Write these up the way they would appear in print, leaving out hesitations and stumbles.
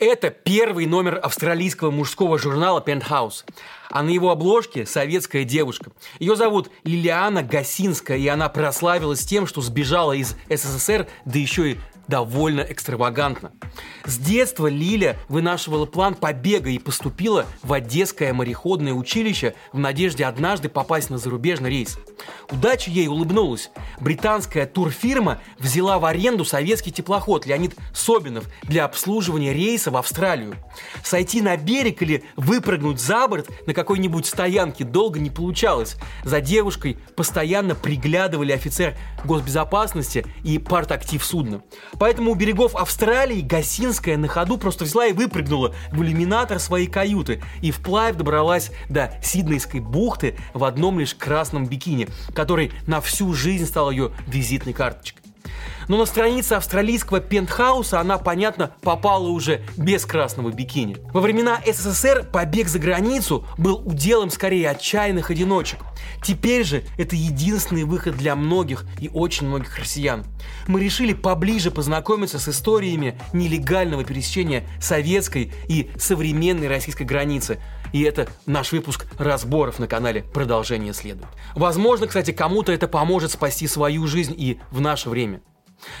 Это первый номер австралийского мужского журнала «Пентхаус». А на его обложке советская девушка. Ее зовут Илиана Гасинская, и она прославилась тем, что сбежала из СССР, да еще и довольно экстравагантно. С детства Лиля вынашивала план побега и поступила в Одесское мореходное училище в надежде однажды попасть на зарубежный рейс. Удача ей улыбнулась. Британская турфирма взяла в аренду советский теплоход «Леонид Собинов» для обслуживания рейса в Австралию. Сойти на берег или выпрыгнуть за борт на какой-нибудь стоянке долго не получалось. За девушкой постоянно приглядывали офицер госбезопасности и партактив судна. Поэтому у берегов Австралии Гасинская на ходу просто взяла и выпрыгнула в иллюминатор своей каюты и вплавь добралась до Сиднейской бухты в одном лишь красном бикини, который на всю жизнь стал ее визитной карточкой. Но на странице австралийского «Пентхауса» она, понятно, попала уже без красного бикини. Во времена СССР побег за границу был уделом скорее отчаянных одиночек. Теперь же это единственный выход для многих и очень многих россиян. Мы решили поближе познакомиться с историями нелегального пересечения советской и современной российской границы. И это наш выпуск разборов на канале «Продолжение следует». Возможно, кстати, кому-то это поможет спасти свою жизнь и в наше время.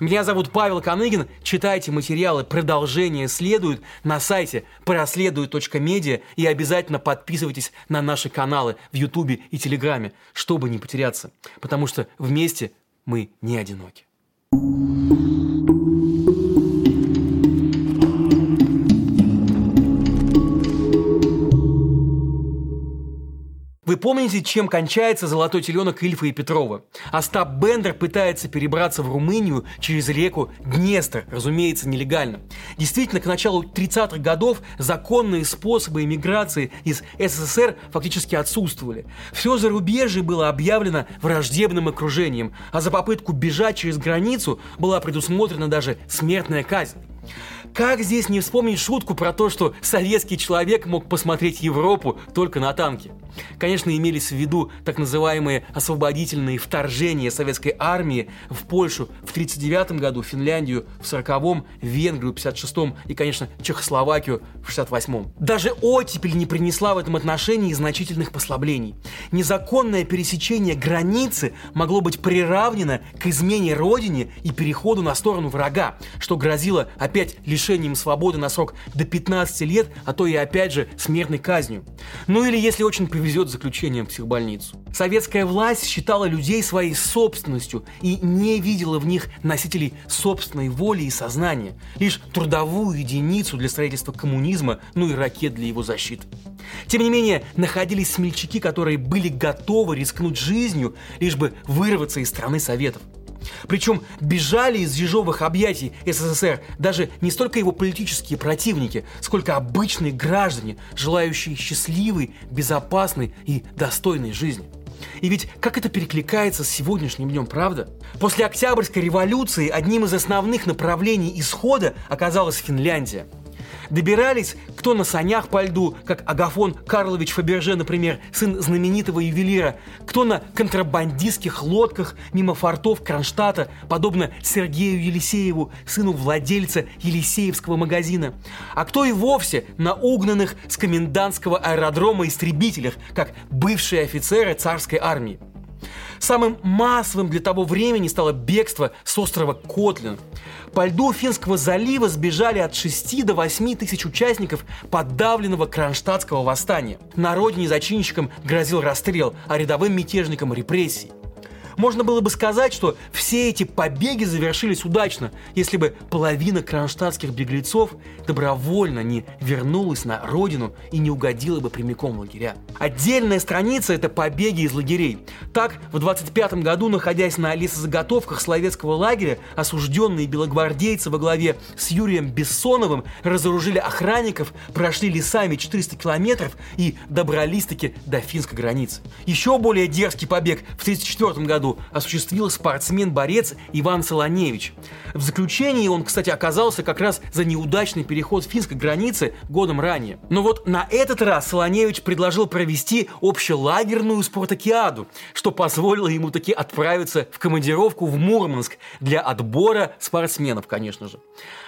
Меня зовут Павел Каныгин. Читайте материалы «Продолжение следует» на сайте проследует.медиа и обязательно подписывайтесь на наши каналы в Ютубе и Телеграме, чтобы не потеряться, потому что вместе мы не одиноки. Вы помните, чем кончается «Золотой теленок» Ильфа и Петрова? Остап Бендер пытается перебраться в Румынию через реку Днестр, разумеется, нелегально. Действительно, к началу 30-х годов законные способы эмиграции из СССР фактически отсутствовали. Все зарубежье было объявлено враждебным окружением, а за попытку бежать через границу была предусмотрена даже смертная казнь. Как здесь не вспомнить шутку про то, что советский человек мог посмотреть Европу только на танки? Конечно, имелись в виду так называемые освободительные вторжения советской армии в Польшу в 1939 году, Финляндию в 1940, Венгрию в 1956 и, конечно, Чехословакию в 1968. Даже оттепель не принесла в этом отношении значительных послаблений. Незаконное пересечение границы могло быть приравнено к измене родине и переходу на сторону врага, что грозило опять лишением свободы на срок до 15 лет, а то и опять же смертной казнью. Ну или, если очень повезет, заключением в психбольницу. Советская власть считала людей своей собственностью и не видела в них носителей собственной воли и сознания, лишь трудовую единицу для строительства коммунизма, ну и ракет для его защиты. Тем не менее, находились смельчаки, которые были готовы рискнуть жизнью, лишь бы вырваться из страны Советов. Причем бежали из ежовых объятий СССР даже не столько его политические противники, сколько обычные граждане, желающие счастливой, безопасной и достойной жизни. И ведь как это перекликается с сегодняшним днем, правда? После Октябрьской революции одним из основных направлений исхода оказалась Финляндия. Добирались кто на санях по льду, как Агафон Карлович Фаберже, например, сын знаменитого ювелира, кто на контрабандистских лодках мимо фортов Кронштадта, подобно Сергею Елисееву, сыну владельца Елисеевского магазина, а кто и вовсе на угнанных с комендантского аэродрома истребителях, как бывшие офицеры царской армии. Самым массовым для того времени стало бегство с острова Котлин. По льду Финского залива сбежали от 6 до 8 тысяч участников подавленного Кронштадтского восстания. На родине зачинщикам грозил расстрел, а рядовым мятежникам – репрессии. Можно было бы сказать, что все эти побеги завершились удачно, если бы половина кронштадтских беглецов добровольно не вернулась на родину и не угодила бы прямиком в лагеря. Отдельная страница – это побеги из лагерей. Так, в 1925 году, находясь на лесозаготовках Соловецкого лагеря, осужденные белогвардейцы во главе с Юрием Бессоновым разоружили охранников, прошли лесами 400 километров и добрались-таки до финской границы. Еще более дерзкий побег в 1934 году награду осуществил спортсмен-борец Иван Солоневич. В заключении он, кстати, оказался как раз за неудачный переход финской границы годом ранее. Но вот на этот раз Солоневич предложил провести общелагерную спартакиаду, что позволило ему таки отправиться в командировку в Мурманск для отбора спортсменов, конечно же.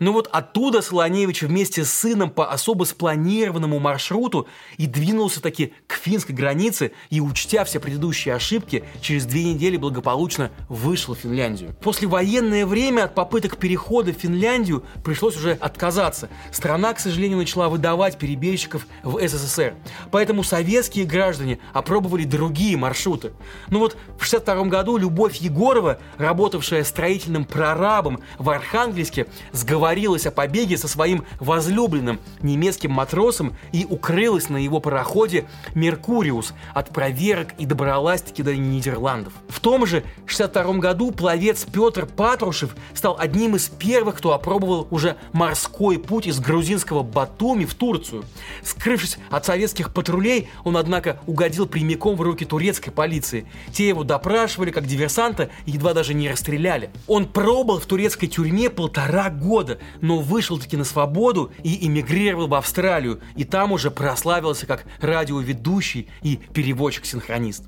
Но вот оттуда Солоневич вместе с сыном по особо спланированному маршруту и двинулся таки к финской границе и, учтя все предыдущие ошибки, через 2 недели благополучно вышел в Финляндию. Послевоенное время от попыток перехода в Финляндию пришлось уже отказаться. Страна, к сожалению, начала выдавать перебежчиков в СССР, поэтому советские граждане опробовали другие маршруты. Ну вот в 1962 году Любовь Егорова, работавшая строительным прорабом в Архангельске, сговорилась о побеге со своим возлюбленным немецким матросом и укрылась на его пароходе «Меркуриус» от проверок и добралась-таки до Нидерландов. В том же 1962 году пловец Петр Патрушев стал одним из первых, кто опробовал уже морской путь из грузинского Батуми в Турцию. Скрывшись от советских патрулей, он, однако, угодил прямиком в руки турецкой полиции. Те его допрашивали как диверсанта и едва даже не расстреляли. Он пробыл в турецкой тюрьме 1,5 года, но вышел-таки на свободу и эмигрировал в Австралию, и там уже прославился как радиоведущий и переводчик-синхронист.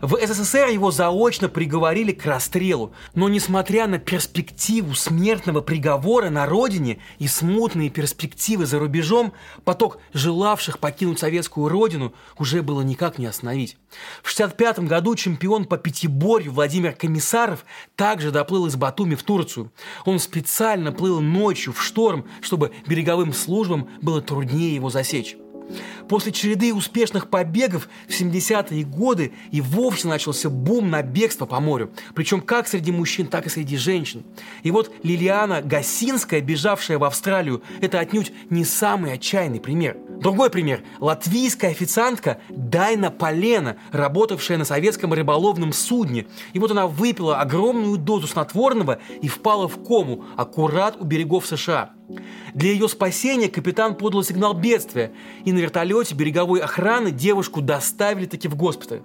В СССР его заочно приговорили к расстрелу, но несмотря на перспективу смертного приговора на родине и смутные перспективы за рубежом, поток желавших покинуть советскую родину уже было никак не остановить. В 1965 году чемпион по пятиборью Владимир Комиссаров также доплыл из Батуми в Турцию. Он специально плыл ночью в шторм, чтобы береговым службам было труднее его засечь. После череды успешных побегов в 70-е годы и вовсе начался бум на бегство по морю, причем как среди мужчин, так и среди женщин. И вот Илиана Гасинская, бежавшая в Австралию, это отнюдь не самый отчаянный пример. Другой пример – латвийская официантка Дайна Полена, работавшая на советском рыболовном судне. И вот она выпила огромную дозу снотворного и впала в кому аккурат у берегов США. Для ее спасения капитан подал сигнал бедствия, и на вертолете береговой охраны девушку доставили таки в госпиталь.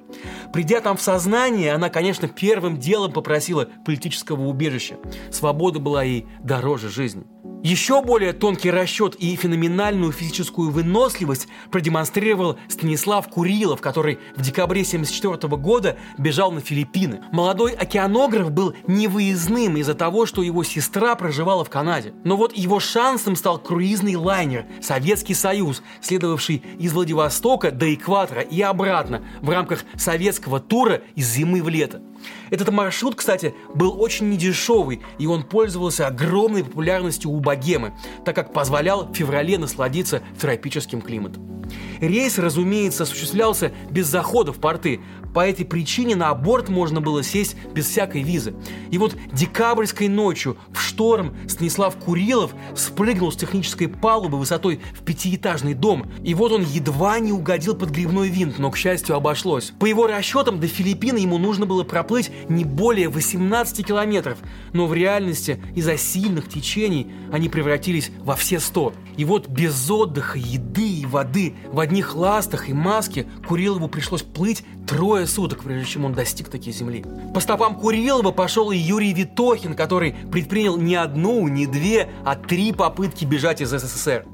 Придя там в сознание, она, конечно, первым делом попросила политического убежища. Свобода была ей дороже жизни. Еще более тонкий расчет и феноменальную физическую выносливость продемонстрировал Станислав Курилов, который в декабре 1974 года бежал на Филиппины. Молодой океанограф был невыездным из-за того, что его сестра проживала в Канаде. Но вот его шансом стал круизный лайнер «Советский Союз», следовавший из Владивостока до экватора и обратно в рамках советского тура из зимы в лето. Этот маршрут, кстати, был очень недешевый, и он пользовался огромной популярностью у богемы, так как позволял в феврале насладиться тропическим климатом. Рейс, разумеется, осуществлялся без захода в порты. По этой причине на борт можно было сесть без всякой визы. И вот декабрьской ночью в шторм Станислав Курилов спрыгнул с технической палубы высотой в 5-этажный дом. И вот он едва не угодил под гребной винт, но, к счастью, обошлось. По его расчетам, до Филиппин ему нужно было проплыть не более 18 километров. Но в реальности из-за сильных течений они превратились во все 100. И вот без отдыха, еды и воды, в одних ластах и маске Курилову пришлось плыть 3 суток, прежде чем он достиг такой земли. По стопам Курилова пошел и Юрий Витохин, который предпринял не 1, не 2, а 3 попытки бежать из СССР.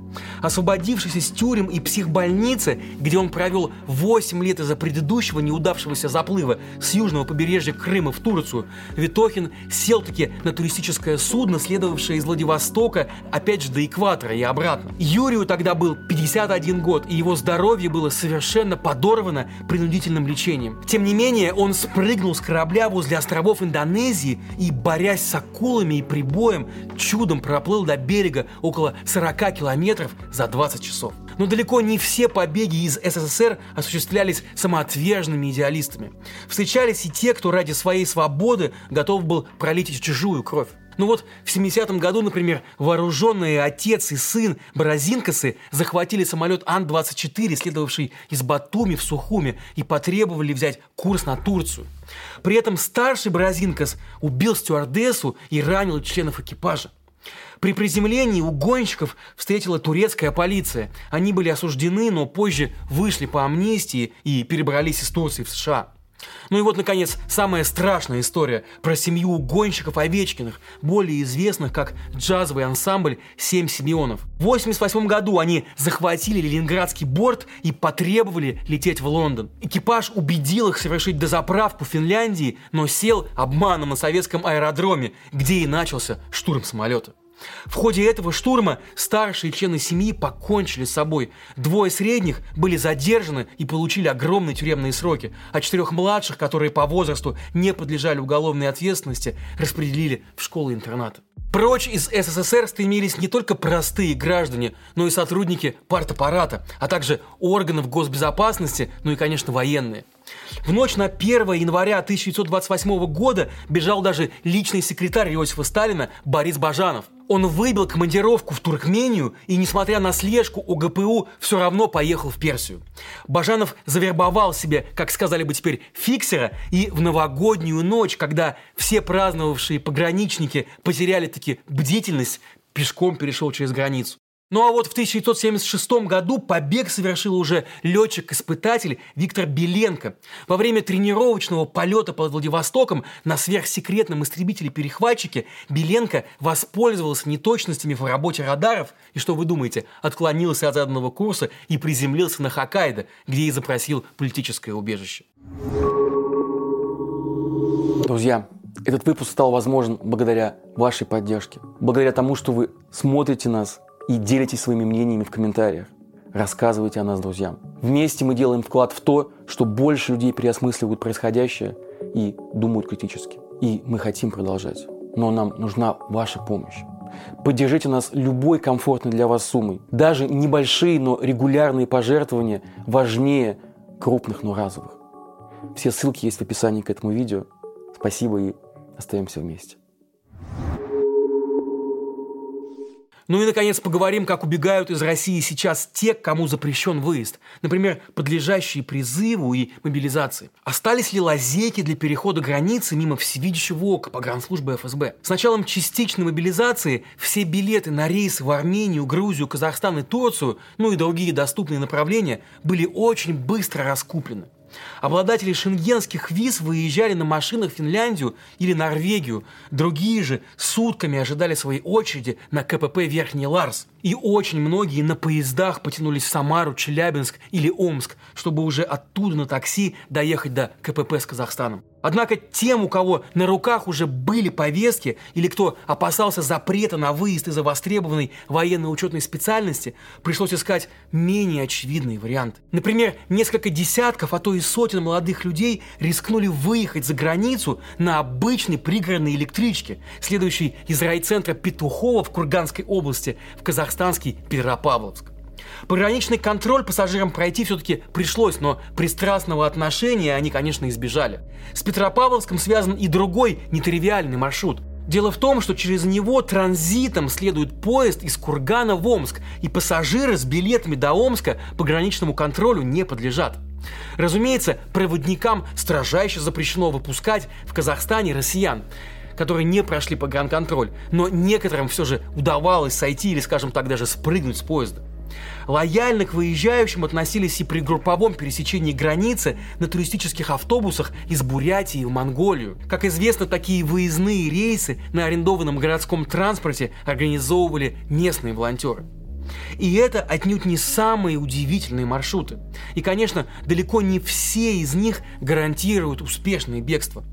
Освободившись из тюрем и психбольницы, где он провел 8 лет из-за предыдущего неудавшегося заплыва с южного побережья Крыма в Турцию, Витохин сел-таки на туристическое судно, следовавшее из Владивостока, опять же, до экватора и обратно. Юрию тогда был 51 год, и его здоровье было совершенно подорвано принудительным лечением. Тем не менее, он спрыгнул с корабля возле островов Индонезии и, борясь с акулами и прибоем, чудом проплыл до берега около 40 километров за 20 часов. Но далеко не все побеги из СССР осуществлялись самоотверженными идеалистами. Встречались и те, кто ради своей свободы готов был пролить чужую кровь. Ну вот в 70-м году, например, вооруженные отец и сын Бразинкасы захватили самолет Ан-24, следовавший из Батуми в Сухуми, и потребовали взять курс на Турцию. При этом старший Бразинкас убил стюардессу и ранил членов экипажа. При приземлении угонщиков встретила турецкая полиция. Они были осуждены, но позже вышли по амнистии и перебрались из Турции в США. Ну и вот, наконец, самая страшная история про семью угонщиков Овечкиных, более известных как джазовый ансамбль «Семь симеонов». В 1988 году они захватили ленинградский борт и потребовали лететь в Лондон. Экипаж убедил их совершить дозаправку в Финляндии, но сел обманом на советском аэродроме, где и начался штурм самолета. В ходе этого штурма старшие члены семьи покончили с собой. Двое средних были задержаны и получили огромные тюремные сроки, а 4 младших, которые по возрасту не подлежали уголовной ответственности, распределили в школы-интернаты. Прочь из СССР стремились не только простые граждане, но и сотрудники партаппарата, а также органов госбезопасности, ну и, конечно, военные. В ночь на 1 января 1928 года бежал даже личный секретарь Иосифа Сталина Борис Бажанов. Он выбил командировку в Туркмению и, несмотря на слежку ОГПУ, все равно поехал в Персию. Бажанов завербовал себе, как сказали бы теперь, фиксера, и в новогоднюю ночь, когда все праздновавшие пограничники потеряли-таки бдительность, пешком перешел через границу. Ну а вот в 1976 году побег совершил уже летчик-испытатель Виктор Беленко. Во время тренировочного полета под Владивостоком на сверхсекретном истребителе-перехватчике Беленко воспользовался неточностями в работе радаров и, что вы думаете, отклонился от заданного курса и приземлился на Хоккайдо, где и запросил политическое убежище. Друзья, этот выпуск стал возможен благодаря вашей поддержке, благодаря тому, что вы смотрите нас и делитесь своими мнениями в комментариях. Рассказывайте о нас друзьям. Вместе мы делаем вклад в то, что больше людей переосмысливают происходящее и думают критически. И мы хотим продолжать. Но нам нужна ваша помощь. Поддержите нас любой комфортной для вас суммой. Даже небольшие, но регулярные пожертвования важнее крупных, но разовых. Все ссылки есть в описании к этому видео. Спасибо и остаемся вместе. Ну и, наконец, поговорим, как убегают из России сейчас те, кому запрещен выезд. Например, подлежащие призыву и мобилизации. Остались ли лазейки для перехода границы мимо всевидящего ока погранслужбы ФСБ? С началом частичной мобилизации все билеты на рейсы в Армению, Грузию, Казахстан и Турцию, ну и другие доступные направления, были очень быстро раскуплены. Обладатели шенгенских виз выезжали на машинах в Финляндию или Норвегию. Другие же сутками ожидали своей очереди на КПП «Верхний Ларс». И очень многие на поездах потянулись в Самару, Челябинск или Омск, чтобы уже оттуда на такси доехать до КПП с Казахстаном. Однако тем, у кого на руках уже были повестки или кто опасался запрета на выезд из-за востребованной военно-учетной специальности, пришлось искать менее очевидные варианты. Например, несколько десятков, а то и сотен молодых людей рискнули выехать за границу на обычной пригородной электричке, следующей из райцентра Петухово в Курганской области в казахстанский Петропавловск. Пограничный контроль пассажирам пройти все-таки пришлось, но пристрастного отношения они, конечно, избежали. С Петропавловском связан и другой нетривиальный маршрут. Дело в том, что через него транзитом следует поезд из Кургана в Омск, и пассажиры с билетами до Омска пограничному контролю не подлежат. Разумеется, проводникам строжайше запрещено выпускать в Казахстане россиян, которые не прошли погранконтроль, но некоторым все же удавалось сойти или, скажем так, даже спрыгнуть с поезда. Лояльно к выезжающим относились и при групповом пересечении границы на туристических автобусах из Бурятии в Монголию. Как известно, такие выездные рейсы на арендованном городском транспорте организовывали местные волонтеры. И это отнюдь не самые удивительные маршруты. И, конечно, далеко не все из них гарантируют успешное бегство.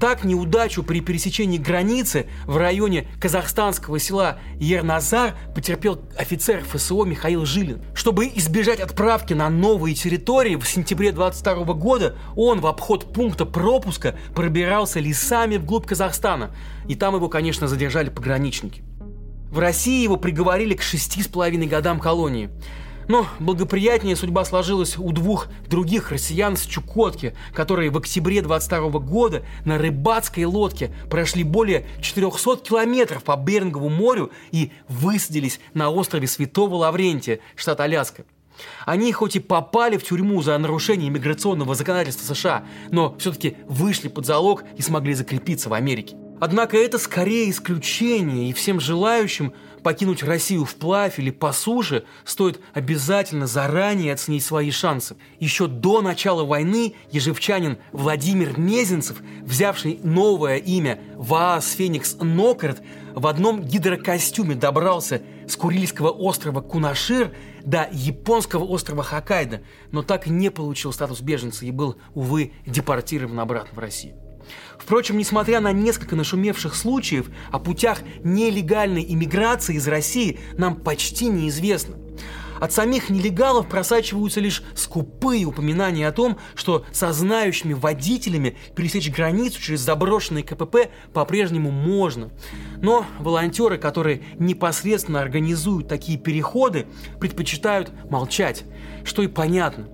Так, неудачу при пересечении границы в районе казахстанского села Ерназар потерпел офицер ФСО Михаил Жилин. Чтобы избежать отправки на новые территории, в сентябре 22 года он в обход пункта пропуска пробирался лесами вглубь Казахстана. И там его, конечно, задержали пограничники. В России его приговорили к 6,5 годам колонии. Но благоприятнее судьба сложилась у двух других россиян с Чукотки, которые в октябре 22 года на рыбацкой лодке прошли более 400 километров по Берингову морю и высадились на острове Святого Лаврентия, штат Аляска. Они хоть и попали в тюрьму за нарушение миграционного законодательства США, но все-таки вышли под залог и смогли закрепиться в Америке. Однако это скорее исключение, и всем желающим покинуть Россию вплавь или по суше стоит обязательно заранее оценить свои шансы. Еще до начала войны ежевчанин Владимир Мезенцев, взявший новое имя Ваас Феникс Нокарт, в одном гидрокостюме добрался с Курильского острова Кунашир до японского острова Хоккайдо, но так и не получил статус беженца и был, увы, депортирован обратно в Россию. Впрочем, несмотря на несколько нашумевших случаев, о путях нелегальной иммиграции из России нам почти неизвестно. От самих нелегалов просачиваются лишь скупые упоминания о том, что со знающими водителями пересечь границу через заброшенные КПП по-прежнему можно. Но волонтеры, которые непосредственно организуют такие переходы, предпочитают молчать, что и понятно.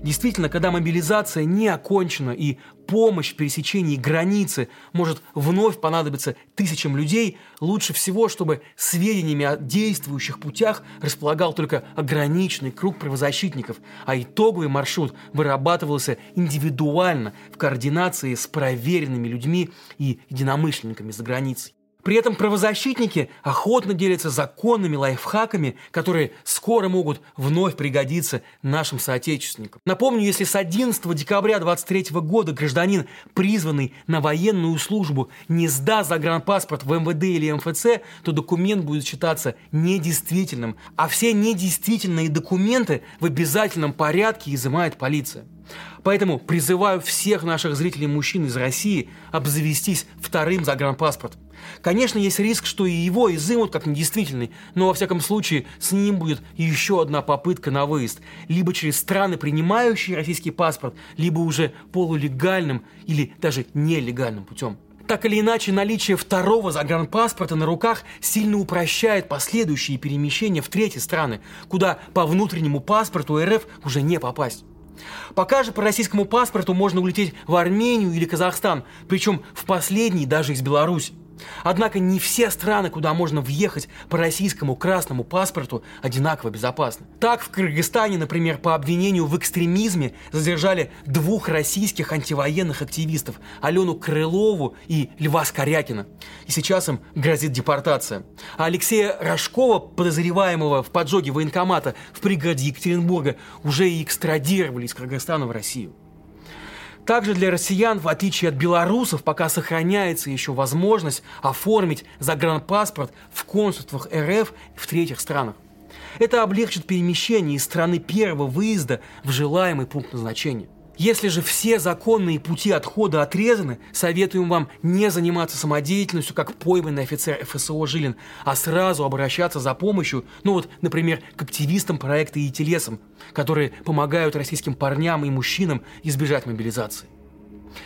Действительно, когда мобилизация не окончена и помощь в пересечении границы может вновь понадобиться тысячам людей, лучше всего, чтобы сведениями о действующих путях располагал только ограниченный круг правозащитников, а итоговый маршрут вырабатывался индивидуально в координации с проверенными людьми и единомышленниками за границей. При этом правозащитники охотно делятся законными лайфхаками, которые скоро могут вновь пригодиться нашим соотечественникам. Напомню, если с 11 декабря 23 года гражданин, призванный на военную службу, не сдаст загранпаспорт в МВД или МФЦ, то документ будет считаться недействительным, а все недействительные документы в обязательном порядке изымает полиция. Поэтому призываю всех наших зрителей-мужчин из России обзавестись вторым загранпаспортом. Конечно, есть риск, что и его изымут как недействительный, но во всяком случае с ним будет еще одна попытка на выезд, либо через страны, принимающие российский паспорт, либо уже полулегальным или даже нелегальным путем. Так или иначе, наличие второго загранпаспорта на руках сильно упрощает последующие перемещения в третьи страны, куда по внутреннему паспорту РФ уже не попасть. Пока же по российскому паспорту можно улететь в Армению или Казахстан, причем в последний даже из Беларуси. Однако не все страны, куда можно въехать по российскому красному паспорту, одинаково безопасны. Так, в Кыргызстане, например, по обвинению в экстремизме задержали двух российских антивоенных активистов – Алену Крылову и Льва Скорякина. И сейчас им грозит депортация. А Алексея Рожкова, подозреваемого в поджоге военкомата в пригороде Екатеринбурга, уже и экстрадировали из Кыргызстана в Россию. Также для россиян, в отличие от белорусов, пока сохраняется еще возможность оформить загранпаспорт в консульствах РФ в третьих странах. Это облегчит перемещение из страны первого выезда в желаемый пункт назначения. Если же все законные пути отхода отрезаны, советуем вам не заниматься самодеятельностью, как пойманный офицер ФСО Жилин, а сразу обращаться за помощью, например, к активистам проекта и телесам, которые помогают российским парням и мужчинам избежать мобилизации.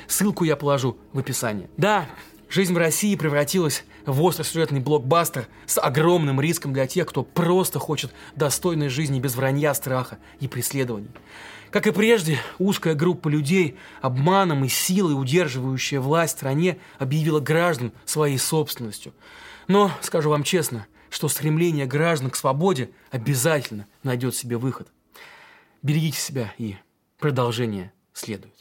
Ссылку я положу в описании. Да, жизнь в России превратилась в остросюжетный блокбастер с огромным риском для тех, кто просто хочет достойной жизни без вранья, страха и преследований. Как и прежде, узкая группа людей, обманом и силой удерживающая власть в стране, объявила граждан своей собственностью. Но, скажу вам честно, что стремление граждан к свободе обязательно найдет себе выход. Берегите себя, и продолжение следует.